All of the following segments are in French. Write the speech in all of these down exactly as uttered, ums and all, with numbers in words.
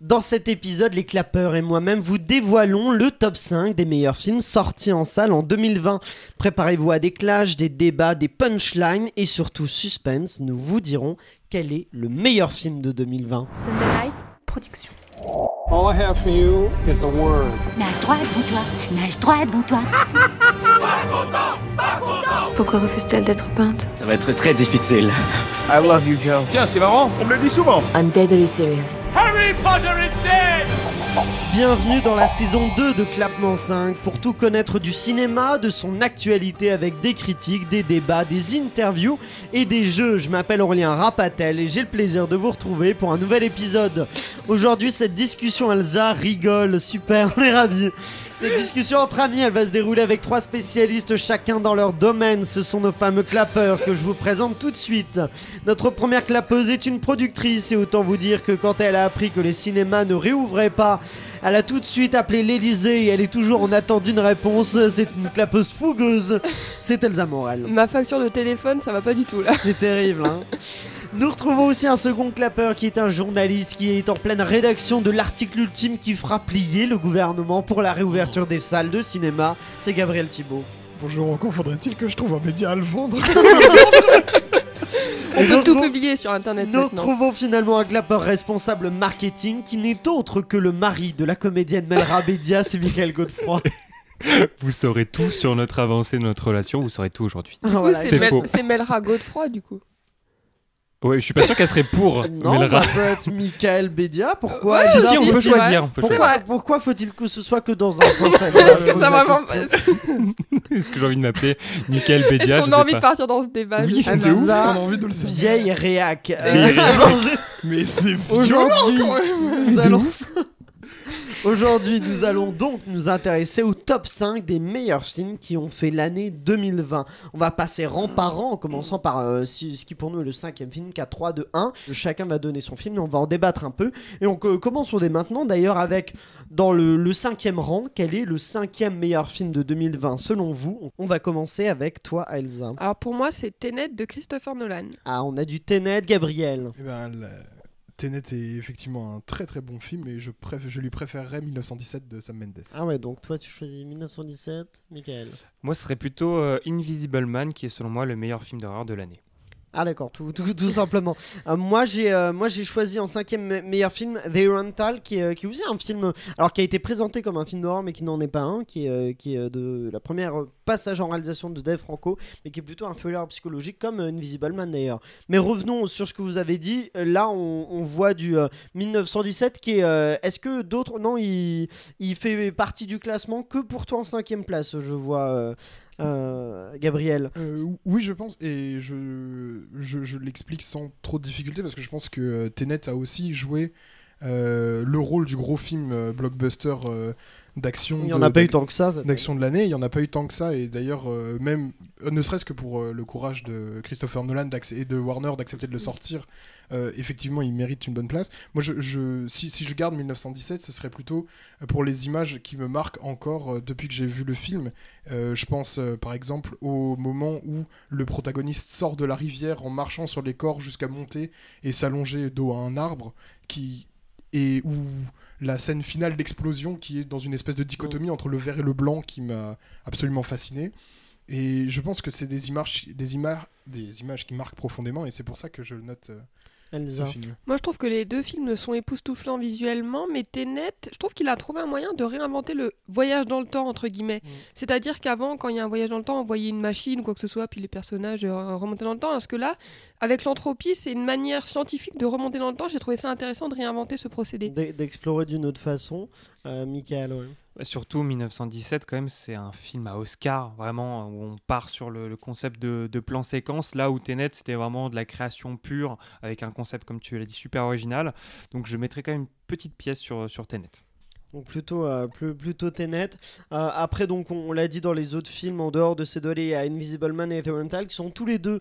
Dans cet épisode, les clapeurs et moi-même vous dévoilons le top cinq des meilleurs films sortis en salle en deux mille vingt. Préparez-vous à des clashs, des débats, des punchlines et surtout suspense. Nous vous dirons quel est le meilleur film de deux mille vingt. Sunday Night Production. All I have for you is a word. Nage droit devant toi, nage droit devant toi. Pas content, pas content. Pourquoi refuse-t-elle d'être peinte? Ça va être très difficile. I love you, Joe. Tiens, c'est marrant, on me le dit souvent. I'm deadly serious. Harry Potter is dead! Bienvenue dans la saison deux de Clapement cinq, pour tout connaître du cinéma, de son actualité avec des critiques, des débats, des interviews et des jeux. Je m'appelle Aurélien Rapatel et j'ai le plaisir de vous retrouver pour un nouvel épisode. Aujourd'hui, cette discussion Elsa rigole, super, on est ravis. Cette discussion entre amis, elle va se dérouler avec trois spécialistes, chacun dans leur domaine. Ce sont nos fameux clapeurs que je vous présente tout de suite. Notre première clapeuse est une productrice et autant vous dire que quand elle a appris que les cinémas ne réouvraient pas, elle a tout de suite appelé l'Elysée et elle est toujours en attente d'une réponse. C'est une clapeuse fougueuse, c'est Elsa Morel. Ma facture de téléphone, ça va pas du tout là. C'est terrible, hein. Nous retrouvons aussi un second clapeur qui est un journaliste qui est en pleine rédaction de l'article ultime qui fera plier le gouvernement pour la réouverture des salles de cinéma. C'est Gabriel Thibault. Bonjour, encore faudrait-il que je trouve un média à le vendre. On peut tout publier sur internet maintenant. Nous trouvons finalement un clapeur responsable marketing qui n'est autre que le mari de la comédienne Melra Bédia, c'est Mickaël Godefroy. Vous saurez tout sur notre avancée de notre relation, vous saurez tout aujourd'hui. Du coup, voilà, c'est, c'est, Mel- c'est Melra Godefroy du coup. Ouais, je suis pas sûr qu'elle serait pour. Non, Melra. Ça peut être Mickaël Bédia, pourquoi? Ouais, si, si, on peut choisir. On peut pourquoi, choisir. Pourquoi faut-il que ce soit que dans un sens? Est-ce que ça vraiment... Est-ce que j'ai envie de m'appeler Mickaël Bédia? Est-ce qu'on je a envie pas. de partir dans ce débat? Oui, c'était ah, ouf, on a envie de le savoir. Vieille réac. Euh, Mais c'est violent quand même. Nous allons... Aujourd'hui, nous allons donc nous intéresser au top cinq des meilleurs films qui ont fait l'année deux mille vingt. On va passer rang par rang en commençant par euh, ce qui pour nous est le cinquième film, quatre, trois, deux, un. Chacun va donner son film et on va en débattre un peu. Et on euh, commence dès maintenant d'ailleurs avec, dans le, le cinquième rang, quel est le cinquième meilleur film de deux mille vingt selon vous? On va commencer avec toi, Elsa. Alors pour moi, c'est Tenet de Christopher Nolan. Ah, on a du Tenet, Gabriel. Eh ben, le... Tenet est effectivement un très très bon film et je, préf- je lui préférerais dix-neuf cent dix-sept de Sam Mendes. Ah ouais, donc toi tu choisis dix-neuf cent dix-sept, Mickaël? Moi ce serait plutôt euh, Invisible Man qui est selon moi le meilleur film d'horreur de l'année. Ah d'accord, tout, tout, tout simplement. euh, moi, j'ai, euh, moi j'ai choisi en cinquième me- meilleur film The Rental qui, euh, qui est aussi un film alors, qui a été présenté comme un film d'horreur mais qui n'en est pas un, qui est, euh, qui est de la première euh, passage en réalisation de Dave Franco mais qui est plutôt un thriller psychologique comme euh, Invisible Man d'ailleurs. Mais revenons sur ce que vous avez dit, là on, on voit du euh, dix-neuf cent dix-sept qui est, euh, est-ce que d'autres, non il, il fait partie du classement que pour toi en cinquième place je vois... Euh... Euh, Gabriel. Euh, oui, je pense, et je, je, je l'explique sans trop de difficulté parce que je pense que Tenet a aussi joué euh, le rôle du gros film euh, blockbuster euh, d'action. Il n'y en a pas eu tant que ça. D'action de l'année, il n'y en a pas eu tant que ça, et d'ailleurs, euh, même, ne serait-ce que pour euh, le courage de Christopher Nolan et de Warner d'accepter de le sortir, euh, effectivement, il mérite une bonne place. Moi, je, je, si, si je garde dix-neuf cent dix-sept, ce serait plutôt pour les images qui me marquent encore euh, depuis que j'ai vu le film. Euh, je pense euh, par exemple au moment où le protagoniste sort de la rivière en marchant sur les corps jusqu'à monter et s'allonger dos à un arbre, qui et où la scène finale d'explosion qui est dans une espèce de dichotomie entre le vert et le blanc qui m'a absolument fasciné. Et je pense que c'est des images, des images, des images qui marquent profondément et c'est pour ça que je le note. Euh, Elsa. Moi je trouve que les deux films sont époustouflants visuellement, mais Tenet, je trouve qu'il a trouvé un moyen de réinventer le voyage dans le temps entre guillemets. Mmh. C'est-à-dire qu'avant, quand il y a un voyage dans le temps, on voyait une machine ou quoi que ce soit, puis les personnages euh, remontaient dans le temps, alors que là, avec l'entropie, c'est une manière scientifique de remonter dans le temps. J'ai trouvé ça intéressant de réinventer ce procédé. D- d'explorer d'une autre façon, euh, Mickaël. Ouais. Surtout dix-neuf cent dix-sept quand même, c'est un film à Oscar vraiment où on part sur le, le concept de, de plan séquence, là où Tenet c'était vraiment de la création pure avec un concept comme tu l'as dit super original, donc je mettrais quand même une petite pièce sur, sur Tenet. Donc plutôt, euh, plus, plutôt Tenet. Euh, après donc on, on l'a dit dans les autres films en dehors de ces deux, il y a Invisible Man et The Rental qui sont tous les deux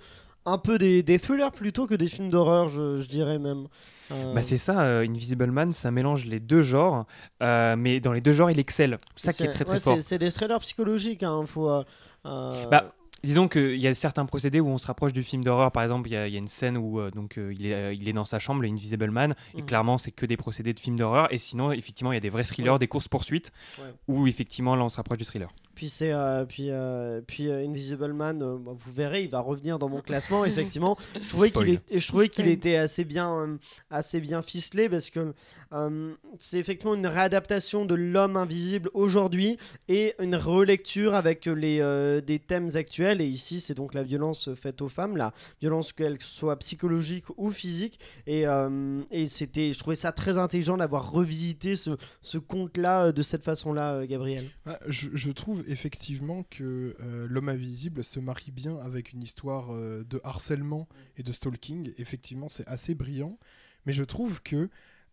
un peu des, des thrillers plutôt que des films d'horreur, je, je dirais même. Euh... Bah c'est ça, euh, Invisible Man, ça mélange les deux genres, euh, mais dans les deux genres, il excelle. Ça c'est, qui est très très ouais, fort. C'est, c'est des thrillers psychologiques, hein, faut... Euh... Bah, Disons qu'il y a certains procédés où on se rapproche du film d'horreur. Par exemple, il y, y a une scène où euh, donc, euh, il, est, il est dans sa chambre, l'Invisible Man, mmh. et clairement, c'est que des procédés de films d'horreur. Et sinon, effectivement, il y a des vrais thrillers, ouais. des courses-poursuites, ouais. où effectivement, là, on se rapproche du thriller. Puis, c'est, euh, puis, euh, puis euh, Invisible Man, euh, vous verrez, il va revenir dans mon classement, effectivement. Je trouvais, qu'il, est, je trouvais qu'il était assez bien, euh, assez bien ficelé, parce que euh, c'est effectivement une réadaptation de l'homme invisible aujourd'hui, et une relecture avec les, euh, des thèmes actuels. Et ici, c'est donc la violence faite aux femmes, la violence qu'elle soit psychologique ou physique. Et, euh, et c'était, je trouvais ça très intelligent d'avoir revisité ce, ce conte-là de cette façon-là, Gabriel. Ah, je, je trouve effectivement que euh, l'homme invisible se marie bien avec une histoire euh, de harcèlement et de stalking. Effectivement, c'est assez brillant. Mais je trouve que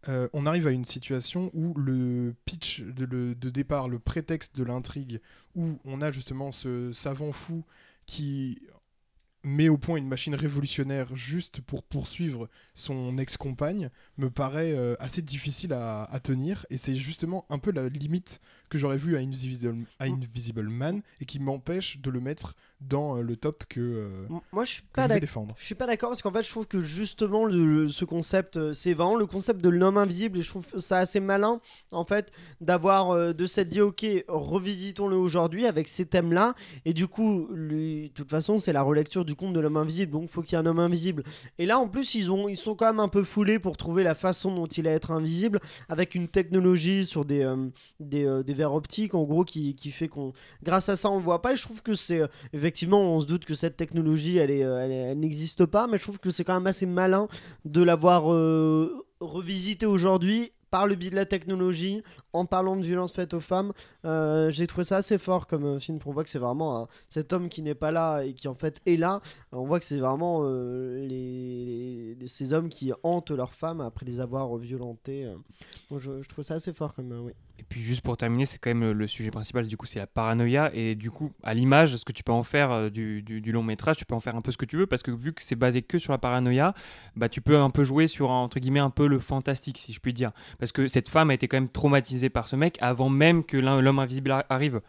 euh, on arrive à une situation où le pitch de, le, de départ, le prétexte de l'intrigue, où on a justement ce savant fou qui met au point une machine révolutionnaire juste pour poursuivre son ex-compagne, me paraît euh, assez difficile à, à tenir, et c'est justement un peu la limite que j'aurais vue à Invisible, à Invisible Man, et qui m'empêche de le mettre dans euh, le top que, euh, Moi, je suis pas que je vais défendre. Je suis pas d'accord, parce qu'en fait je trouve que justement le, le, ce concept, euh, c'est vraiment le concept de l'homme invisible, et je trouve ça assez malin en fait d'avoir euh, de s'être dit ok, revisitons-le aujourd'hui avec ces thèmes-là, et du coup lui, de toute façon c'est la relecture du conte de l'homme invisible, donc faut qu'il y ait un homme invisible. Et là en plus ils, ont, ils sont quand même un peu foulés pour trouver la façon dont il va être invisible, avec une technologie sur des, euh, des, euh, des verres optiques en gros qui, qui fait qu'on, grâce à ça on le voit pas, et je trouve que c'est euh, effectivement, on se doute que cette technologie, elle, est, elle, elle n'existe pas, mais je trouve que c'est quand même assez malin de l'avoir euh, revisité aujourd'hui par le biais de la technologie, en parlant de violence faite aux femmes. Euh, j'ai trouvé ça assez fort comme film. On voit que c'est vraiment hein, cet homme qui n'est pas là et qui en fait est là. On voit que c'est vraiment euh, les, les, ces hommes qui hantent leurs femmes après les avoir violentées. Donc je, je trouve ça assez fort comme euh, oui. Et puis juste pour terminer, c'est quand même le, le sujet principal, du coup, c'est la paranoïa. Et du coup, à l'image, ce que tu peux en faire euh, du, du, du long métrage, tu peux en faire un peu ce que tu veux, parce que vu que c'est basé que sur la paranoïa, bah, tu peux un peu jouer sur, entre guillemets, un peu le fantastique, si je puis dire. Parce que cette femme a été quand même traumatisée par ce mec avant même que l'homme invisible arrive.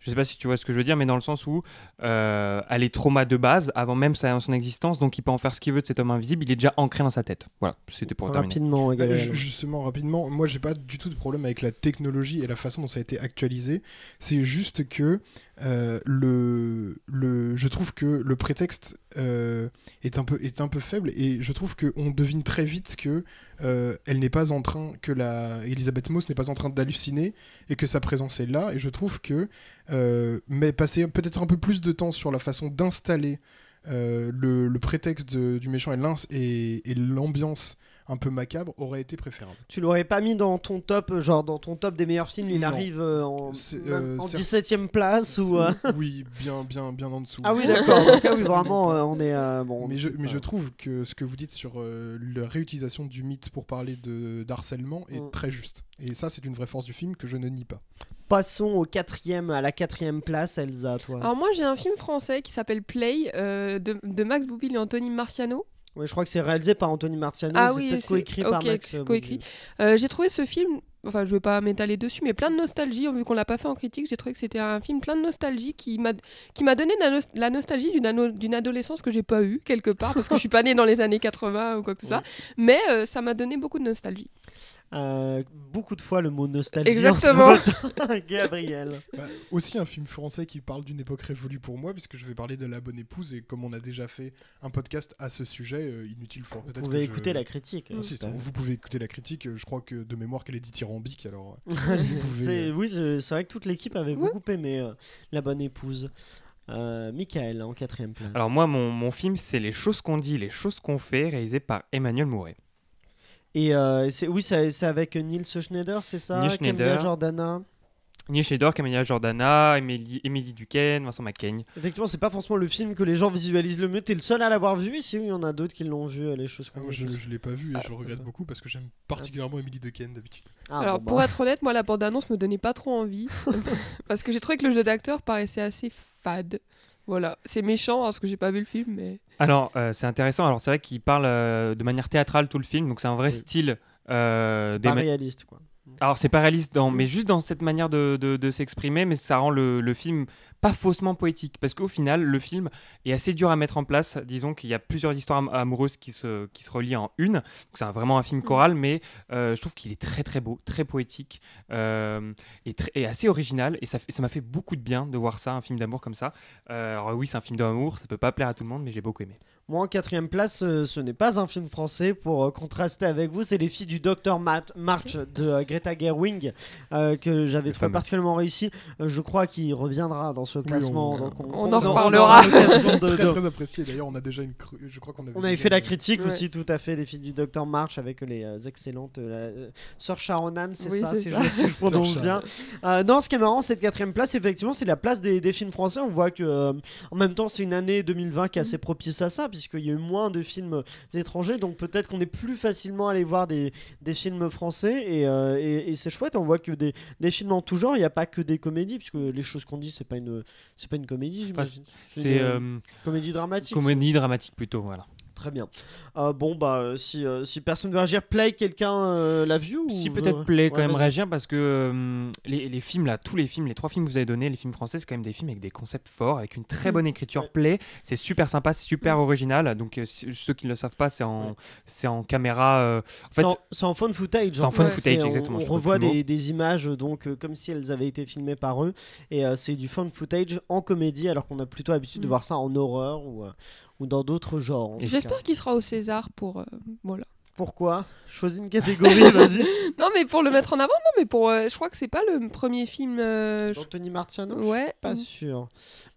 Je sais pas si tu vois ce que je veux dire, mais dans le sens où euh, elle est trauma de base avant même sa, son existence, donc il peut en faire ce qu'il veut de cet homme invisible, il est déjà ancré dans sa tête. Voilà, c'était pour rapidement, terminer. Rapidement, justement, rapidement, moi j'ai pas du tout de problème avec la technologie et la façon dont ça a été actualisé, c'est juste que euh, le, le, je trouve que le prétexte euh, est, un peu, est un peu faible, et je trouve qu'on devine très vite que euh, elle n'est pas en train, que la Elisabeth Moss n'est pas en train d'halluciner, et que sa présence est là, et je trouve que Euh, mais passer peut-être un peu plus de temps sur la façon d'installer euh, le, le prétexte de, du méchant et, et, et l'ambiance un peu macabre aurait été préférable. Tu l'aurais pas mis dans ton top, genre dans ton top des meilleurs films, il non. arrive euh, en, euh, en dix-septième place ou euh... oui, bien, bien, bien en dessous. Ah oui, d'accord. En tout cas, oui, vraiment, euh, on est. Euh, bon, on mais je, mais je trouve que ce que vous dites sur euh, la réutilisation du mythe pour parler de d'harcèlement est mm. très juste. Et ça, c'est une vraie force du film que je ne nie pas. Passons au quatrième, à la quatrième place, Elsa, toi. Alors moi, j'ai un film français qui s'appelle Play euh, de, de Max Boublil et Anthony Marciano. Oui, je crois que c'est réalisé par Anthony Marciano, ah c'est oui, peut-être c'est... coécrit okay, par Max. Co-écrit. Euh, j'ai trouvé ce film, enfin je ne vais pas m'étaler dessus, mais plein de nostalgie, vu qu'on ne l'a pas fait en critique, j'ai trouvé que c'était un film plein de nostalgie qui m'a, qui m'a donné la, no... la nostalgie d'une, ano... d'une adolescence que je n'ai pas eue quelque part, parce que je ne suis pas née dans les années quatre-vingts ou quoi que ce soit, ouais. mais euh, ça m'a donné beaucoup de nostalgie. Euh, beaucoup de fois le mot nostalgie. Exactement. Gabriel. Bah, aussi un film français qui parle d'une époque révolue pour moi, puisque je vais parler de La Bonne Épouse, et comme on a déjà fait un podcast à ce sujet, euh, inutile fort. Vous pouvez écouter je... la critique. Non, si, vous pouvez écouter la critique. Je crois que de mémoire qu'elle est dithyrambique. Alors. pouvez... c'est, oui, c'est vrai que toute l'équipe avait oui. beaucoup aimé euh, La Bonne Épouse. Euh, Mickaël en quatrième place. Alors moi, mon, mon film, c'est Les choses qu'on dit, les choses qu'on fait, réalisé par Emmanuel Mouret. Et euh, c'est, oui, c'est, c'est avec Niels Schneider, c'est ça, Camélia Jordana. Niels Schneider, Camélia Jordana, Émilie, Émilie Dequenne, Vincent Macaigne. Effectivement, c'est pas forcément le film que les gens visualisent le mieux. T'es le seul à l'avoir vu ici, oui, il y en a d'autres qui l'ont vu, les choses. Ah, moi, je, je l'ai pas vu et ah, je le regrette euh, beaucoup parce que j'aime particulièrement Émilie ah. Dequenne d'habitude. Ah, Alors, bon, bah. pour être honnête, moi, la bande-annonce me donnait pas trop envie parce que j'ai trouvé que le jeu d'acteur paraissait assez fade. Voilà, c'est méchant parce que j'ai pas vu le film, mais. Alors, euh, c'est intéressant. Alors, c'est vrai qu'il parle euh, de manière théâtrale tout le film, donc c'est un vrai oui. style. Euh, c'est pas ma... réaliste, quoi. Alors, c'est pas réaliste, dans... mais juste dans cette manière de, de, de s'exprimer, mais ça rend le, le film pas faussement poétique, parce qu'au final le film est assez dur à mettre en place. Disons qu'il y a plusieurs histoires am- amoureuses qui se, qui se relient en une, donc c'est un, vraiment un film choral, mais euh, je trouve qu'il est très très beau, très poétique, euh, et, tr- et assez original, et ça, f- ça m'a fait beaucoup de bien de voir ça, un film d'amour comme ça. Euh, alors oui, c'est un film d'amour, ça peut pas plaire à tout le monde, mais j'ai beaucoup aimé. Moi en quatrième place, euh, ce n'est pas un film français, pour euh, contraster avec vous, c'est Les filles du docteur Mat- March de euh, Greta Gerwig, euh, que j'avais le trouvé fameux. Particulièrement réussi, euh, je crois qu'il reviendra dans ce oui, classement, on, donc on, on, on en reparlera. Très très apprécié, d'ailleurs on a déjà une cru... je crois qu'on avait on avait fait la critique ouais. aussi, tout à fait, Les filles du docteur March avec les euh, excellentes euh, Sœur Sharonan, c'est oui, ça, c'est ça. Si je prononce bien. Euh, non, ce qui est marrant, cette quatrième place, effectivement, c'est la place des, des films français. On voit que, euh, en même temps, c'est une année deux mille vingt qui est assez propice à ça, puisqu'il y a eu moins de films étrangers, donc peut-être qu'on est plus facilement allé voir des, des films français, et, euh, et, et c'est chouette. On voit que des, des films en tout genre, il n'y a pas que des comédies, puisque les choses qu'on dit, c'est pas une, c'est pas une comédie, j'imagine. C'est, c'est une euh, comédie dramatique. Comédie c'est... dramatique plutôt, voilà. Très bien. Euh, bon, bah, si, euh, si personne ne veut réagir, Play, quelqu'un euh, l'a vu ou si veut... peut-être Play, quand ouais, même vas-y. Réagir, parce que euh, les, les films, là, tous les films, les trois films que vous avez donnés, les films français, c'est quand même des films avec des concepts forts, avec une très bonne écriture. Ouais. Play, c'est super sympa, c'est super ouais. original. Donc, euh, ceux qui ne le savent pas, c'est en, ouais. c'est en caméra. Euh, en fait, c'est, en, c'est en phone footage. C'est en phone ouais. footage, c'est, exactement. On, on revoit des, des images, donc, euh, comme si elles avaient été filmées par eux. Et euh, c'est du phone footage en comédie, alors qu'on a plutôt l'habitude mmh. de voir ça en horreur ou. Euh, ou dans d'autres genres. J'espère qu'il sera au César pour... Euh, voilà. Pourquoi ? Choisis une catégorie, vas-y. Non, mais pour le mettre en avant, non, mais pour... Euh, je crois que c'est pas le premier film... Euh, Anthony Marciano ? Ouais. Je suis pas sûr,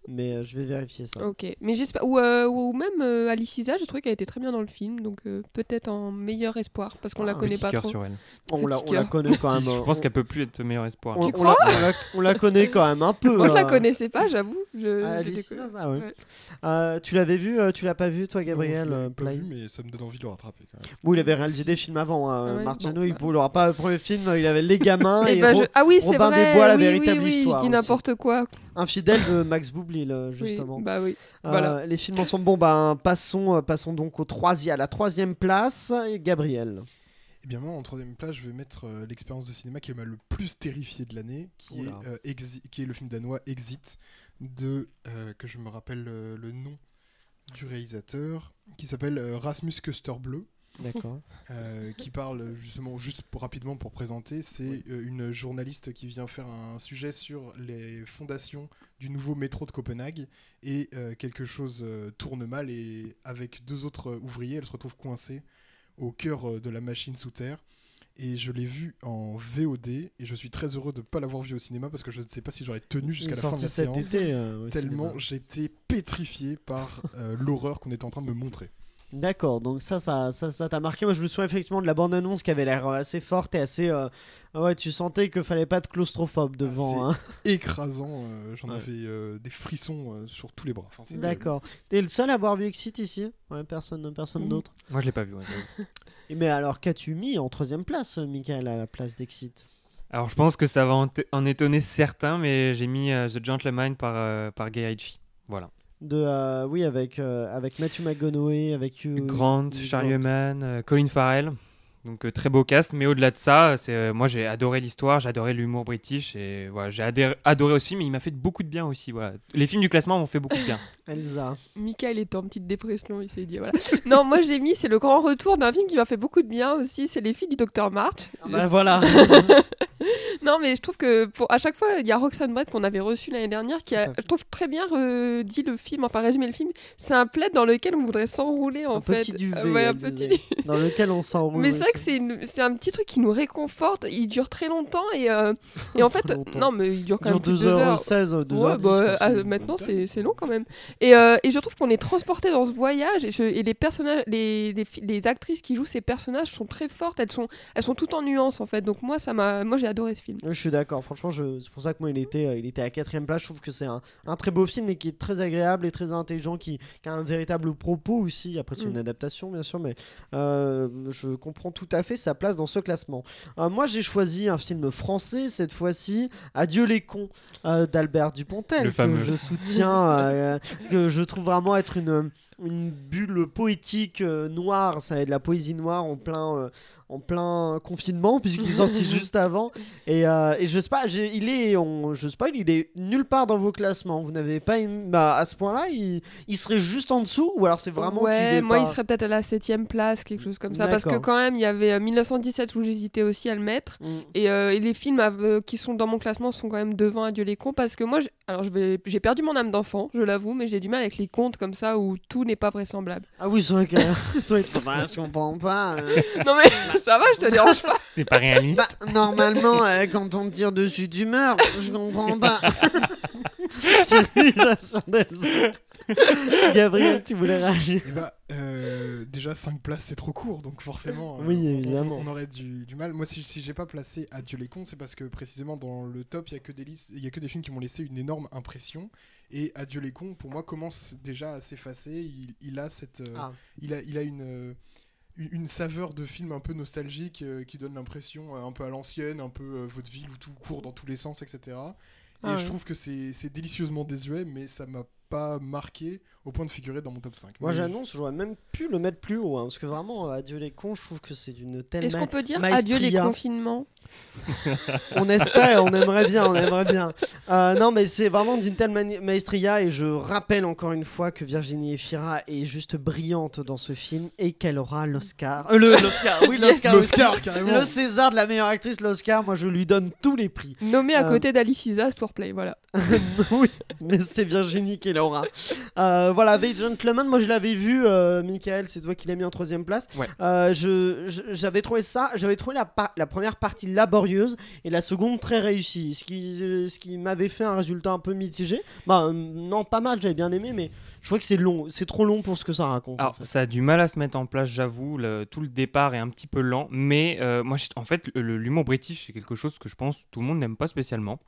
mais euh, je vais vérifier ça. Ok, mais j'espère... Ou, euh, ou même euh, Alice Isla, j'ai trouvé qu'elle était très bien dans le film, donc euh, peut-être en meilleur espoir, parce qu'on ah, la connaît pas trop. Sur elle. On, la, on la connaît quand même. Si, je pense on... qu'elle peut plus être meilleur espoir. On, tu on, crois la, on, la, on la connaît quand même un peu. Moi, je la connaissais pas, j'avoue. Je, ah, Alice Isla, ah, ouais. Ouais. Euh, tu l'avais vu, euh, tu l'as pas vu, toi, Gabriel ? Non, je l'ai pas vu, mais ça me donne envie de le rattraper quand même. Oui, il avait réalisé des films avant. Hein. Ouais, Marciano, bon, il bah... l'aura pas le premier film, il avait Les Gamins et, et bah Ro- je... ah oui, c'est Robin vrai. Des Bois, la oui, véritable oui, oui, histoire. Je dis n'importe aussi. Quoi. Infidèle de Max Boublil, justement. Oui, bah oui. Euh, voilà. Les films ensemble. Bon, bah, passons, passons donc au troisième, à la troisième place. Et Gabriel. Eh bien, moi, en troisième place, je vais mettre euh, l'expérience de cinéma qui m'a le plus terrifié de l'année, qui, est, euh, Exi- qui est le film danois Exit, de, euh, que je me rappelle euh, le nom du réalisateur, qui s'appelle euh, Rasmus Køsterbleu. D'accord. Euh, qui parle justement, juste pour, rapidement pour présenter, c'est oui. euh, une journaliste qui vient faire un sujet sur les fondations du nouveau métro de Copenhague, et euh, quelque chose euh, tourne mal, et avec deux autres euh, ouvriers, elle se retrouve coincée au cœur euh, de la machine sous terre. Et je l'ai vu en V O D, et je suis très heureux de ne pas l'avoir vu au cinéma, parce que je ne sais pas si j'aurais tenu jusqu'à la fin de la séance, été, euh, tellement cinéma. J'étais pétrifié par euh, l'horreur qu'on était en train de me montrer. D'accord, donc ça, ça, ça, ça t'a marqué. Moi, je me souviens effectivement de la bande-annonce qui avait l'air assez forte et assez... Euh... Ouais, tu sentais qu'il fallait pas être claustrophobe devant. Ah, c'est hein. écrasant, euh, j'en ouais. avais euh, des frissons euh, sur tous les bras. Enfin, d'accord. Terrible. T'es le seul à avoir vu Exit ici ? Ouais, personne, personne mmh. d'autre. Moi, je l'ai pas vu. Ouais, ouais. Mais alors, qu'as-tu mis en troisième place, Mickaël, à la place d'Exit ? Alors, je pense que ça va en, t- en étonner certains, mais j'ai mis euh, The Gentleman par, euh, par Guy Ritchie. Voilà. De, euh, oui, avec, euh, avec Matthew McConaughey, avec Hugh Grant, Charlie Hunnam, euh, Colin Farrell. Donc euh, très beau cast, mais au-delà de ça, c'est, euh, moi j'ai adoré l'histoire, j'ai adoré l'humour british, et voilà, j'ai adhéré, adoré aussi, mais il m'a fait beaucoup de bien aussi. Voilà. Les films du classement m'ont fait beaucoup de bien. Elsa. Mickaël est en petite dépression, il s'est dit voilà. Non, moi j'ai mis, c'est le grand retour d'un film qui m'a fait beaucoup de bien aussi, c'est Les filles du docteur March. Ah bah voilà. Non, mais je trouve que pour, à chaque fois, il y a Roxane Brett qu'on avait reçue l'année dernière qui a, je trouve, très bien redit le film, enfin résumé le film. C'est un plaid dans lequel on voudrait s'enrouler en un fait. Petit duvet, euh, ouais, un petit duvet. Dans lequel on s'enroule. Mais c'est vrai que c'est, une, c'est un petit truc qui nous réconforte. Il dure très longtemps et, euh, et en fait, non, mais il dure quand même deux heures seize, deux heures dix. Maintenant, c'est, c'est long quand même. Et, euh, et je trouve qu'on est transporté dans ce voyage et, je, et les personnages, les, les, les actrices qui jouent ces personnages sont très fortes. Elles sont, elles sont toutes en nuances en fait. Donc moi, ça m'a, moi j'ai adoré ce film. Je suis d'accord, franchement, je, c'est pour ça que moi il était, il était à quatrième place. Je trouve que c'est un, un très beau film et qui est très agréable et très intelligent, qui, qui a un véritable propos aussi. Après, c'est une adaptation, bien sûr, mais euh, je comprends tout à fait sa place dans ce classement. Euh, moi, j'ai choisi un film français cette fois-ci, Adieu les cons, euh, d'Albert Dupontel, que je soutiens, euh, que je trouve vraiment être une, une bulle poétique euh, noire, ça va être de la poésie noire en plein, euh, en plein confinement, puisqu'ils sortaient juste avant. Et, euh, et je sais pas, j'ai, il est, on, je sais pas, il est nulle part dans vos classements. Vous n'avez pas une, bah, à ce point-là, il, il serait juste en dessous, ou alors c'est vraiment. Ouais, moi pas... il serait peut-être à la septième place, quelque chose comme ça, d'accord. Parce que quand même, il y avait dix-neuf dix-sept où j'hésitais aussi à le mettre. Mm. Et, euh, et les films euh, qui sont dans mon classement sont quand même devant Adieu les cons, parce que moi, j'ai, alors je vais, j'ai perdu mon âme d'enfant, je l'avoue, mais j'ai du mal avec les contes comme ça où tout n'est pas vraisemblable. Ah oui, c'est vrai que toi, je comprends pas. Euh... Non mais ça va, je te dérange pas. C'est pas réaliste. Bah, normalement, euh, quand on tire dessus, tu meurs. Je comprends pas. Gabriel, tu voulais réagir? Eh bah, euh, déjà cinq places, c'est trop court, donc forcément, euh, oui, évidemment. On, on aurait du, du mal. Moi, si, si j'ai pas placé Adieu les cons, c'est parce que précisément dans le top, il y a que des listes, il y a que des films qui m'ont laissé une énorme impression. Et Adieu les cons, pour moi, commence déjà à s'effacer. Il, il a cette, euh, ah. il a, il a une. Euh, une saveur de film un peu nostalgique euh, qui donne l'impression euh, un peu à l'ancienne, un peu euh, vaudeville où tout court dans tous les sens, et cetera. Ah et ouais. Je trouve que c'est, c'est délicieusement désuet, mais ça m'a pas marqué au point de figurer dans mon top cinq. Moi mais j'annonce, je... j'aurais même pu le mettre plus haut, hein, parce que vraiment, Adieu les cons, je trouve que c'est d'une telle maestria. Est-ce ma... qu'on peut dire maestria. Adieu les confinements? On espère, on aimerait bien, on aimerait bien. Euh, non, mais c'est vraiment d'une telle mani- maestria, et je rappelle encore une fois que Virginie Efira est juste brillante dans ce film et qu'elle aura l'Oscar. Euh, le, l'Oscar, oui, l'Oscar, yes. L'Oscar carrément. Le César de la meilleure actrice, l'Oscar, moi je lui donne tous les prix. Nommée à euh... côté d'Alice Isla pour Play, voilà. Oui, mais c'est Virginie qui l'aura. Euh, voilà, The Gentleman, moi je l'avais vu, euh, Mickaël, c'est toi qui l'as mis en troisième place. Ouais. Euh, je, je, j'avais trouvé ça, j'avais trouvé la, pa- la première partie laborieuse et la seconde très réussie, ce qui, ce qui m'avait fait un résultat un peu mitigé. Bah, euh, non, pas mal, j'avais bien aimé, mais je crois que c'est long, c'est trop long pour ce que ça raconte. Alors, en fait. Ça a du mal à se mettre en place, j'avoue, le, tout le départ est un petit peu lent, mais euh, moi, en fait, le, l'humour british, c'est quelque chose que je pense tout le monde n'aime pas spécialement.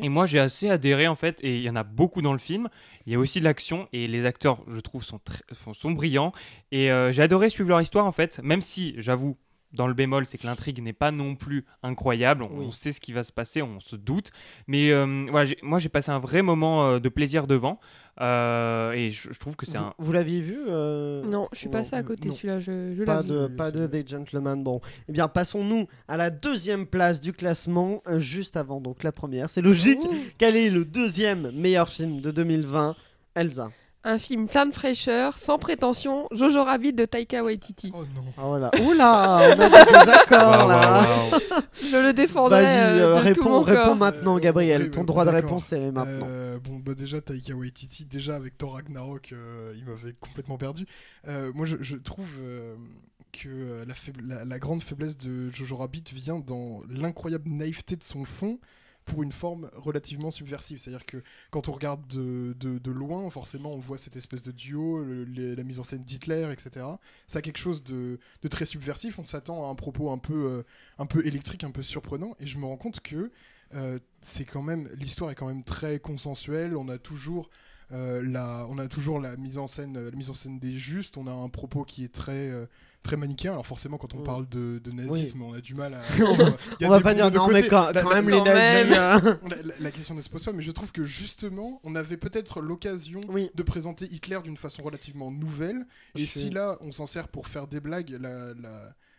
Et moi j'ai assez adhéré en fait, et il y en a beaucoup dans le film. Il y a aussi de l'action et les acteurs, je trouve, sont, tr- sont brillants. Et euh, j'ai adoré suivre leur histoire en fait, même si j'avoue dans le bémol c'est que l'intrigue n'est pas non plus incroyable. On, oui. on sait ce qui va se passer, on se doute. Mais euh, voilà, j'ai, moi j'ai passé un vrai moment euh, de plaisir devant. Euh, et je, je trouve que c'est vous, un. Vous l'aviez vu euh... Non, je suis passé à côté non. Celui-là. Je, je pas l'ai de, vu. Pas de The Gentleman. Bon, eh bien passons-nous à la deuxième place du classement, euh, juste avant donc la première. C'est logique. Ouh. Quel est le deuxième meilleur film de deux mille vingt, Elsa? Un film plein de fraîcheur, sans prétention, Jojo Rabbit de Taika Waititi. Oh non. Ah voilà. Oula, on a des accords là. Wow, wow, wow. Je le défendrai. Vas-y, euh, de réponds, tout mon réponds corps. maintenant, Gabriel. Euh, bon, Ton bon, droit bon, de d'accord. réponse, elle est maintenant. Euh, bon, bah déjà Taika Waititi, déjà avec Thor Ragnarok, euh, il m'avait complètement perdu. Euh, moi, je, je trouve euh, que la, faib- la, la grande faiblesse de Jojo Rabbit vient dans l'incroyable naïveté de son fond, pour une forme relativement subversive. C'est-à-dire que quand on regarde de, de, de loin, forcément, on voit cette espèce de duo, le, les, la mise en scène d'Hitler, et cetera. Ça a quelque chose de, de très subversif. On s'attend à un propos un peu, euh, un peu électrique, un peu surprenant. Et je me rends compte que euh, c'est quand même, l'histoire est quand même très consensuelle. On a toujours, euh, la, on a toujours la, mise en scène, la mise en scène des justes. On a un propos qui est très... Euh, très manichéen. Alors forcément quand on mmh. parle de, de nazisme, oui. on a du mal à... on va pas dire non côté. mais quand, la, quand la, même quand les nazis... Même. La, la, la question ne se pose pas, mais je trouve que justement on avait peut-être l'occasion oui. de présenter Hitler d'une façon relativement nouvelle, je et sais. si là on s'en sert pour faire des blagues, la... la...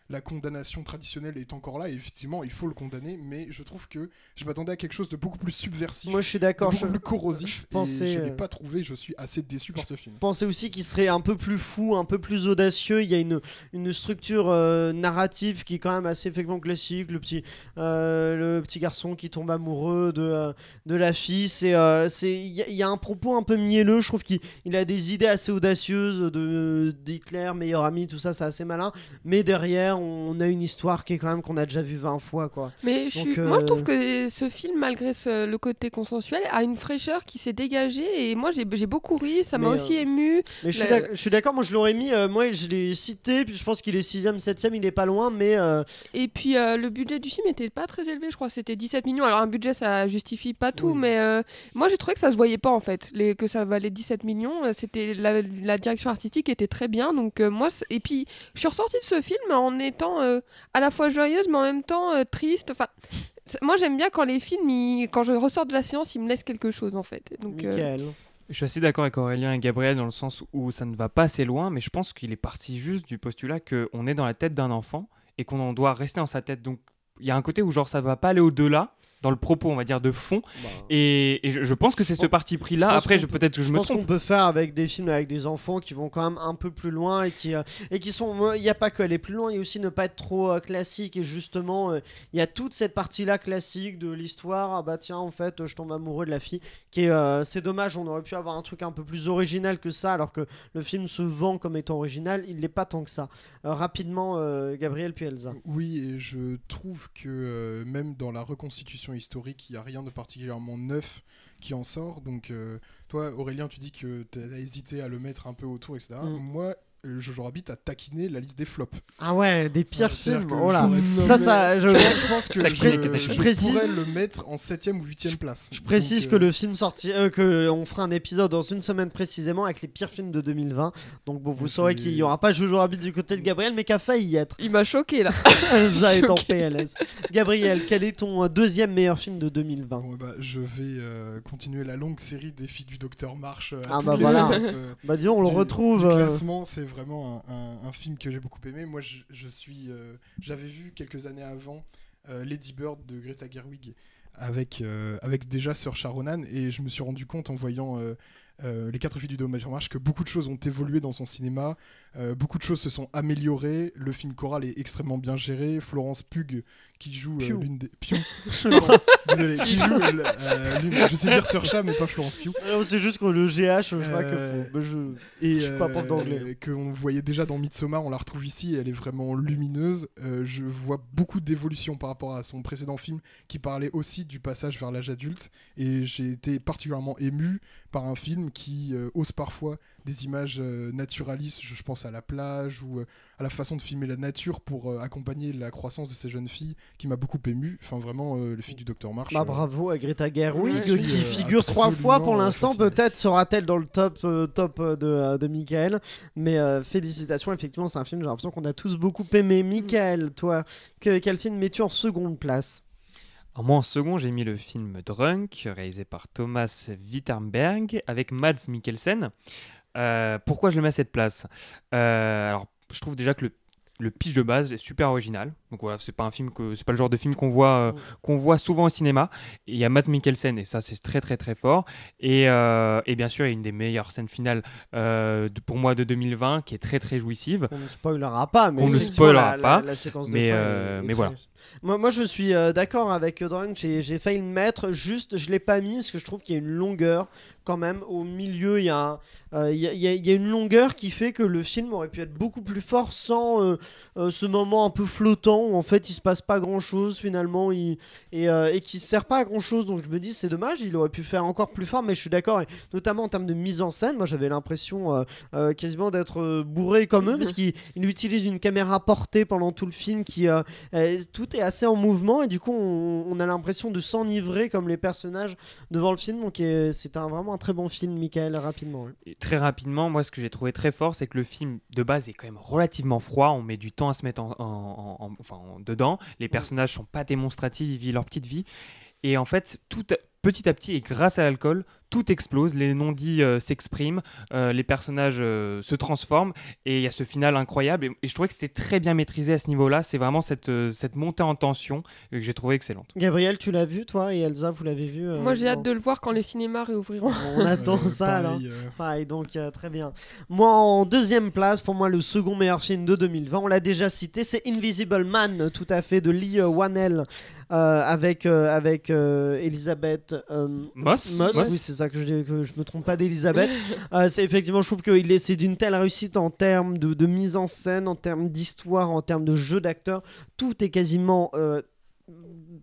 la condamnation traditionnelle est encore là, et effectivement il faut le condamner, mais je trouve que je m'attendais à quelque chose de beaucoup plus subversif. Moi je suis d'accord, beaucoup je... plus corrosif, je pensais... et je ne l'ai pas trouvé, je suis assez déçu par ce film. Je pensais aussi qu'il serait un peu plus fou, un peu plus audacieux. Il y a une, une structure euh, narrative qui est quand même assez effectivement classique, le petit, euh, le petit garçon qui tombe amoureux de, euh, de la fille, c'est, euh, c'est, y, a, y a un propos un peu mielleux, je trouve qu'il il a des idées assez audacieuses de, d'Hitler, meilleur ami, tout ça, c'est assez malin, mais derrière on a une histoire qui est quand même qu'on a déjà vu vingt fois quoi. Mais je Donc, suis... euh... moi je trouve que ce film, malgré ce, le côté consensuel, a une fraîcheur qui s'est dégagée, et moi j'ai, j'ai beaucoup ri, ça mais m'a euh... aussi ému. Mais je, La... suis je suis d'accord, moi je l'aurais mis, euh, moi je l'ai cité, puis je pense qu'il est sixième, septième, il est pas loin, mais euh... et puis euh, le budget du film était pas très élevé, je crois, c'était dix-sept millions. Alors un budget ça justifie pas tout, oui. mais euh, moi j'ai trouvé que ça se voyait pas en fait, les... que ça valait dix-sept millions. C'était la, la direction artistique était très bien, donc euh, moi c'est... et puis je suis ressortie de ce film en étant euh, à la fois joyeuse mais en même temps euh, triste. Enfin, moi j'aime bien quand les films, ils, quand je ressors de la séance, ils me laissent quelque chose en fait. Donc, Mickaël. Euh, Je suis assez d'accord avec Aurélien et Gabriel dans le sens où ça ne va pas assez loin, mais je pense qu'il est parti juste du postulat qu'on est dans la tête d'un enfant et qu'on en doit rester dans sa tête. Donc il y a un côté où genre ça ne va pas aller au-delà dans le propos, on va dire, de fond. Bah... Et, et je, je pense que c'est ce parti pris-là. Après, je, peut, peut-être que je, je me trompe. Je pense qu'on peut faire avec des films avec des enfants qui vont quand même un peu plus loin et qui, euh, et qui sont... Il n'y a pas que aller plus loin, il y a aussi ne pas être trop euh, classique. Et justement, il euh, y a toute cette partie-là classique de l'histoire. Ah bah tiens, en fait, je tombe amoureux de la fille. Qui est, euh, c'est dommage, on aurait pu avoir un truc un peu plus original que ça, alors que le film se vend comme étant original. Il ne l'est pas tant que ça. Euh, rapidement, euh, Gabriel puis Elsa. Oui, et je trouve que euh, même dans la reconstitution historique, il n'y a rien de particulièrement neuf qui en sort. Donc euh, toi Aurélien, tu dis que tu as hésité à le mettre un peu autour, et cetera. Mmh. Moi, Jojo Rabbit a taquiné la liste des flops. Ah ouais, des pires ah, films. Oh là. Ça, ça, je, je pense que taquiné, je, je, je précise... pourrais le mettre en septième ou huitième place. Je précise donc, que euh... le film sorti, euh, que on fera un épisode dans une semaine précisément avec les pires films de deux mille vingt. Donc bon, vous okay. saurez qu'il y aura pas Jojo Rabbit du côté de Gabriel, mais qu'a failli y être. Il m'a choqué là. Elsa est en P L S. Gabriel, quel est ton deuxième meilleur film de deux mille vingt? Bon, bah, je vais euh, continuer la longue série des filles du docteur March. Euh, ah bah voilà. Étapes, euh, bah disons, on le retrouve. Du classement, euh... c'est vraiment un, un, un film que j'ai beaucoup aimé. Moi, je, je suis, euh, j'avais vu quelques années avant euh, Lady Bird de Greta Gerwig avec, euh, avec déjà Sir Sharonan, et je me suis rendu compte en voyant euh, euh, Les Quatre Filles du docteur March que beaucoup de choses ont évolué dans son cinéma, euh, beaucoup de choses se sont améliorées, le film choral est extrêmement bien géré, Florence Pugh qui joue euh, l'une des... Pion. Pardon, désolé, qui joue euh, euh, l'une... Je sais dire Sir Shah, mais pas Florence Pugh. Non, c'est juste que le G H, je crois euh, que... Je, et, je suis pas prof d'anglais. Euh, qu'on voyait déjà dans Midsommar, on la retrouve ici, et elle est vraiment lumineuse. Euh, je vois beaucoup d'évolution par rapport à son précédent film, qui parlait aussi du passage vers l'âge adulte, et j'ai été particulièrement ému par un film qui euh, ose parfois des images euh, naturalistes, je, je pense à la plage, ou euh, à la façon de filmer la nature pour euh, accompagner la croissance de ces jeunes filles, qui m'a beaucoup ému, enfin vraiment euh, les filles du docteur March. Bah euh... bravo à Greta Gerwig, oui, qui figure trois fois pour l'instant, fasciné. Peut-être sera-t-elle dans le top euh, top de de Mickaël, mais euh, félicitations, effectivement c'est un film j'ai l'impression qu'on a tous beaucoup aimé. Mickaël, toi, que, quel film mets-tu en seconde place? Alors moi en second, j'ai mis le film Drunk, réalisé par Thomas Vinterberg avec Mads Mikkelsen. Euh, pourquoi je le mets à cette place? euh, Alors je trouve déjà que le Le pitch de base est super original. Donc voilà, c'est pas un film que c'est pas le genre de film qu'on voit euh, qu'on voit souvent au cinéma. Il y a Mads Mikkelsen et ça c'est très très très fort. Et, euh, et bien sûr, il y a une des meilleures scènes finales euh, de, pour moi de deux mille vingt qui est très très jouissive. On ne spoilera pas, mais on ne spoilera la, pas. La, la, la séquence de mais fin euh, est, mais est voilà. Moi, moi je suis euh, d'accord avec Drunk. J'ai, j'ai failli le mettre, juste je l'ai pas mis parce que je trouve qu'il y a une longueur. Quand même, au milieu, il y, euh, y, a, y, a, y a une longueur qui fait que le film aurait pu être beaucoup plus fort sans euh, euh, ce moment un peu flottant où en fait il se passe pas grand chose finalement il, et, euh, et qui sert pas à grand chose. Donc je me dis c'est dommage, il aurait pu faire encore plus fort, mais je suis d'accord, et notamment en termes de mise en scène, moi j'avais l'impression euh, euh, quasiment d'être euh, bourré comme eux, parce qu'il il utilise une caméra portée pendant tout le film, qui euh, euh, tout est assez en mouvement et du coup on, on a l'impression de s'enivrer comme les personnages devant le film. Donc euh, c'est un, vraiment un très bon film. Mickaël, rapidement. Et très rapidement, moi ce que j'ai trouvé très fort, c'est que le film de base est quand même relativement froid, on met du temps à se mettre en, en, en, en, enfin, en, dedans, les personnages sont pas démonstratifs, ils vivent leur petite vie, et en fait tout petit à petit, et grâce à l'alcool, tout explose, les non-dits euh, s'expriment, euh, les personnages euh, se transforment, et il y a ce final incroyable, et, et je trouvais que c'était très bien maîtrisé à ce niveau-là. C'est vraiment cette, euh, cette montée en tension euh, que j'ai trouvé excellente. Gabriel, tu l'as vu toi, et Elsa, vous l'avez vu euh, Moi j'ai hâte de le voir quand les cinémas réouvriront. On attend euh, ça pareil, alors, euh... pareil, donc euh, très bien. Moi en deuxième place, pour moi le second meilleur film de deux mille vingt, on l'a déjà cité, c'est Invisible Man, tout à fait, de Lee Wannell, euh, avec, euh, avec euh, Elisabeth euh, Moss, Moss, Moss. Oui, c'est ça, que je, que je me trompe pas d'Elisabeth. euh, c'est effectivement, je trouve que il est, c'est d'une telle réussite en termes de, de mise en scène, en termes d'histoire, en termes de jeu d'acteur, tout est quasiment euh,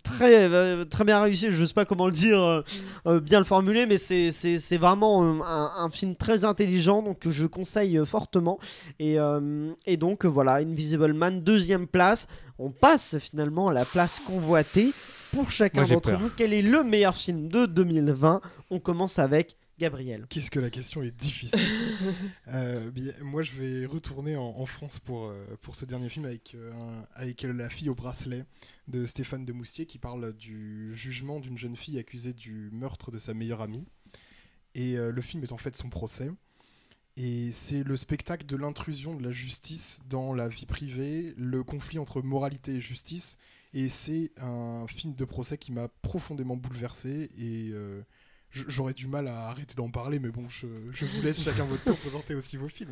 très euh, très bien réussi. Je sais pas comment le dire, euh, euh, bien le formuler, mais c'est c'est c'est vraiment euh, un, un film très intelligent, donc que je conseille euh, fortement. Et euh, et donc euh, voilà, Invisible Man deuxième place. On passe finalement à la place convoitée pour chacun d'entre vous. Quel est le meilleur film de deux mille vingt? On commence avec Gabriel. Qu'est-ce que la question est difficile. euh, bien, moi, je vais retourner en, en France pour, euh, pour ce dernier film avec, euh, un, avec La fille au bracelet de Stéphane de Moustier, qui parle du jugement d'une jeune fille accusée du meurtre de sa meilleure amie. Et euh, le film est en fait son procès. Et c'est le spectacle de l'intrusion de la justice dans la vie privée, le conflit entre moralité et justice. Et c'est un film de procès qui m'a profondément bouleversé. Et euh, j'aurais du mal à arrêter d'en parler, mais bon, je, je vous laisse chacun votre tour présenter aussi vos films.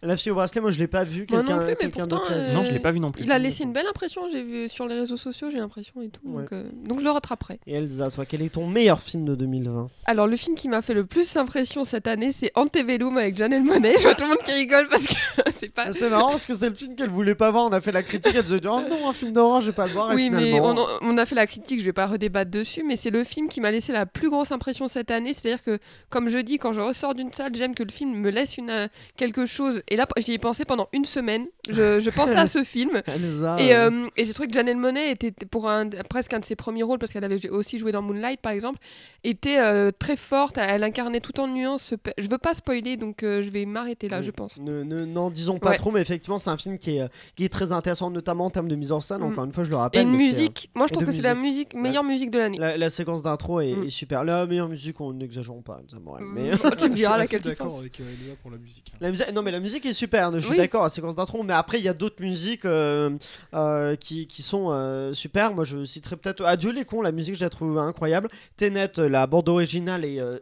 La fille au bracelet, moi je l'ai pas vu. Moi non plus, mais pourtant, euh, non, je l'ai pas vu non plus. Il a laissé une belle impression. J'ai vu sur les réseaux sociaux, j'ai l'impression et tout. Ouais. Donc, euh, donc je le rattraperai. Et Elsa, toi, quel est ton meilleur film de deux mille vingt ? Alors le film qui m'a fait le plus impression cette année, c'est Antebellum avec Janelle Monáe. Je vois tout le monde qui rigole parce que c'est pas. C'est marrant parce que c'est le film qu'elle voulait pas voir. On a fait la critique, elle se dit oh non, un film d'horreur, je vais pas le voir. Et oui, finalement... mais on, on a fait la critique. Je vais pas redébattre dessus, mais c'est le film qui m'a laissé la plus grosse impression cette année, c'est-à-dire que, comme je dis, quand je ressors d'une salle, j'aime que le film me laisse une, euh, quelque chose. Et là, j'y ai pensé pendant une semaine. Je, je pensais à ce film. et, euh, et j'ai trouvé que Janelle Monáe était, pour un, presque un de ses premiers rôles, parce qu'elle avait aussi joué dans Moonlight, par exemple, était euh, très forte. Elle incarnait tout en nuances. Je veux pas spoiler, donc euh, je vais m'arrêter là, ne, je pense. Ne, ne, n'en disons pas ouais. trop, mais effectivement, c'est un film qui est, qui est très intéressant, notamment en termes de mise en scène. Mm. Encore une fois, je le rappelle. Et une musique. Euh, Moi, je trouve que musique. c'est la musique, meilleure ouais. musique de l'année. La, la séquence d'intro est, mm. est super. La meilleure musique, on n'exagérons pas, Elsa Morel. Mais... tu me diras laquelle tu penses. Je suis d'accord avec Elsa pour la musique. Hein. La musi... Non, mais la musique est super. Je suis oui. d'accord, la séquence d'intro. Mais après, il y a d'autres musiques euh, euh, qui, qui sont euh, super. Moi, je citerai peut-être Adieu les cons. La musique, je la trouve incroyable. Tenet, la bande originale est, euh,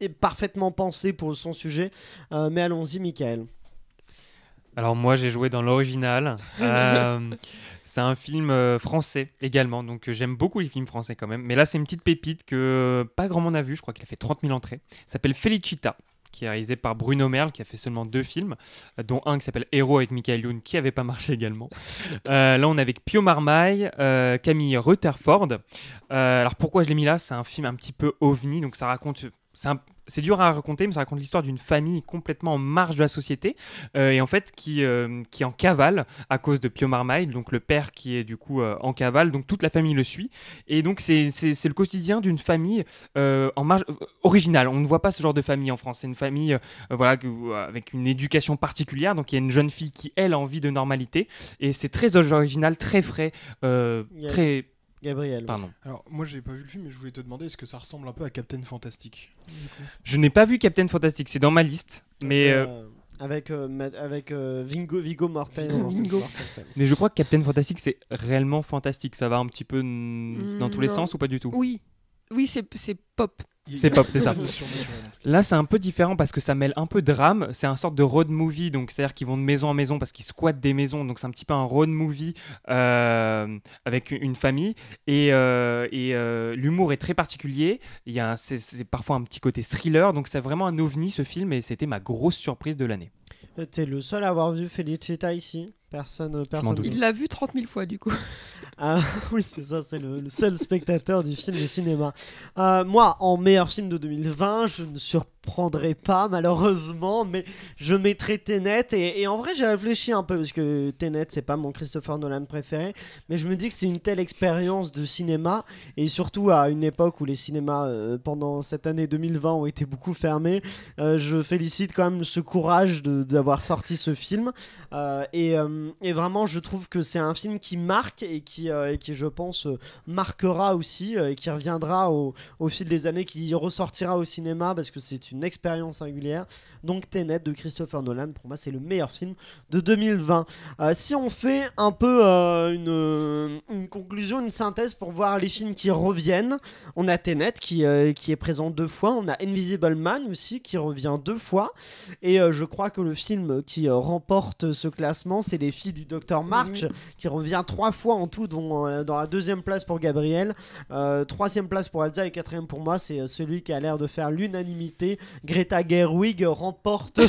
est parfaitement pensée pour son sujet. Euh, mais allons-y, Mickaël. Alors moi, j'ai joué dans l'original. Euh, c'est un film euh, français également, donc euh, j'aime beaucoup les films français quand même. Mais là, c'est une petite pépite que euh, pas grand monde a vu. Je crois qu'il a fait trente mille entrées. Ça s'appelle Felicita, qui est réalisé par Bruno Merle, qui a fait seulement deux films, dont un qui s'appelle Héros avec Mickaël Youn, qui n'avait pas marché également. Euh, là, on est avec Pio Marmaille, euh, Camille Rutherford. Euh, alors pourquoi je l'ai mis là ? C'est un film un petit peu ovni, donc ça raconte... C'est, un, c'est dur à raconter, mais ça raconte l'histoire d'une famille complètement en marge de la société euh, et en fait qui, euh, qui en cavale à cause de Pio Marmaille, donc le père qui est du coup euh, en cavale, donc toute la famille le suit. Et donc c'est, c'est, c'est le quotidien d'une famille euh, en marge, euh, originale. On ne voit pas ce genre de famille en France. C'est une famille euh, voilà, avec une éducation particulière, donc il y a une jeune fille qui, elle, a envie de normalité. Et c'est très original, très frais, euh, yeah. très... Gabriel. Pardon. Alors, moi, j'ai pas vu le film, mais je voulais te demander, est-ce que ça ressemble un peu à Captain Fantastic ? Je n'ai pas vu Captain Fantastic, c'est dans ma liste, mais... Euh, euh... Avec, euh, avec euh, Vingo, Viggo Mortensen. Vingo. Mais je crois que Captain Fantastic, c'est réellement fantastique, ça va un petit peu n- dans tous les non. sens ou pas du tout ? Oui, oui, c'est, c'est pop. C'est pop, c'est ça. Là, c'est un peu différent parce que ça mêle un peu drame. C'est un sorte de road movie, donc c'est-à-dire qu'ils vont de maison en maison parce qu'ils squattent des maisons. Donc c'est un petit peu un road movie euh, avec une famille. Et, euh, et euh, l'humour est très particulier. Il y a un, c'est, c'est parfois un petit côté thriller. Donc c'est vraiment un ovni ce film et c'était ma grosse surprise de l'année. T'es le seul à avoir vu Felicita ici. Personne, personne. Il l'a vu trente mille fois du coup. Ah, oui, c'est ça, c'est le, le seul spectateur du film de cinéma. Euh, moi, en meilleur film de deux mille vingt, je ne surprendrai pas malheureusement, mais je mettrai Tenet. Et, et en vrai, j'ai réfléchi un peu parce que Tenet, c'est pas mon Christopher Nolan préféré, mais je me dis que c'est une telle expérience de cinéma et surtout à une époque où les cinémas euh, pendant cette année deux mille vingt ont été beaucoup fermés. Euh, je félicite quand même ce courage de, d'avoir sorti ce film euh, et euh, et vraiment je trouve que c'est un film qui marque et qui, euh, et qui je pense euh, marquera aussi euh, et qui reviendra au, au fil des années, qui ressortira au cinéma parce que c'est une expérience singulière. Donc Tenet de Christopher Nolan, pour moi c'est le meilleur film de deux mille vingt. Euh, si on fait un peu euh, une, une conclusion, une synthèse pour voir les films qui reviennent, on a Tenet qui, euh, qui est présent deux fois, on a Invisible Man aussi qui revient deux fois et euh, je crois que le film qui euh, remporte ce classement c'est Les filles du docteur March, mmh. qui revient trois fois en tout, dont dans la deuxième place pour Gabriel, euh, troisième place pour Elsa et quatrième pour moi. C'est celui qui a l'air de faire l'unanimité. Greta Gerwig remporte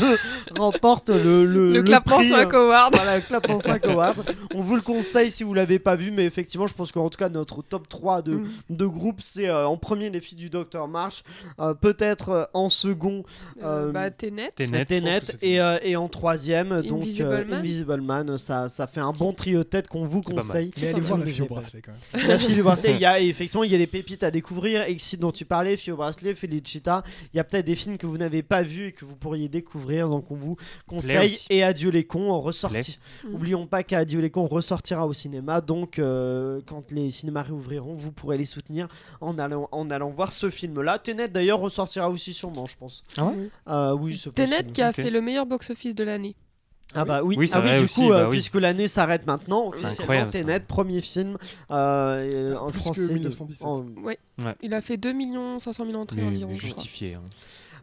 remporte le le, le, le Clapement cinq Award. Voilà, Clapement cinq Award. On vous le conseille si vous l'avez pas vu, mais effectivement, je pense qu'en tout cas notre top trois de mmh. de groupe, c'est euh, en premier Les filles du docteur March, euh, peut-être euh, en second euh, euh, bah, Tenet, Tenet, Tenet et euh, et en troisième Invisible donc euh, Man. Invisible Man. Ça, ça fait un bon trio de tête qu'on vous conseille. Mais allez voir La fille au bracelet quand même. La fille au bracelet, il y a, effectivement il y a des pépites à découvrir. Exit dont tu parlais, Fille au bracelet, Felicita. Il y a peut-être des films films que vous n'avez pas vus et que vous pourriez découvrir. Donc on vous conseille. Et Adieu les cons ressorti. Play. Oublions pas qu'Adieu les cons ressortira au cinéma. Donc euh, quand les cinémas réouvriront, vous pourrez les soutenir en allant, en allant voir ce film-là. Tenet d'ailleurs ressortira aussi sûrement, je pense. Ah ouais euh, oui, c'est Tenet possible. Qui a okay. fait le meilleur box-office de l'année. Ah bah oui, oui, ah oui du aussi, coup, bah euh, oui. puisque l'année s'arrête maintenant, officiellement Tenet, premier film euh, en plus français. mille neuf cent dix-sept. En... Ouais. Ouais. Il a fait deux millions cinq cent mille entrées mais, environ. Mais justifié. Hein.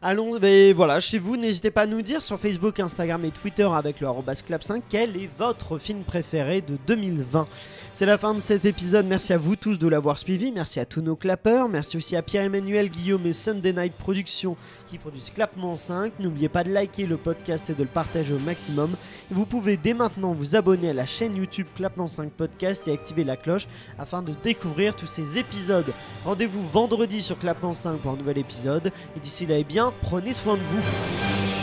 Allons, mais voilà, chez vous, n'hésitez pas à nous dire sur Facebook, Instagram et Twitter avec le arobase clap cinq quel est votre film préféré de deux mille vingt. C'est la fin de cet épisode, merci à vous tous de l'avoir suivi, merci à tous nos clappeurs, merci aussi à Pierre-Emmanuel, Guillaume et Sunday Night Productions qui produisent Clapement cinq. N'oubliez pas de liker le podcast et de le partager au maximum. Vous pouvez dès maintenant vous abonner à la chaîne YouTube Clapement cinq Podcast et activer la cloche afin de découvrir tous ces épisodes. Rendez-vous vendredi sur Clapement cinq pour un nouvel épisode. Et d'ici là, eh bien, prenez soin de vous.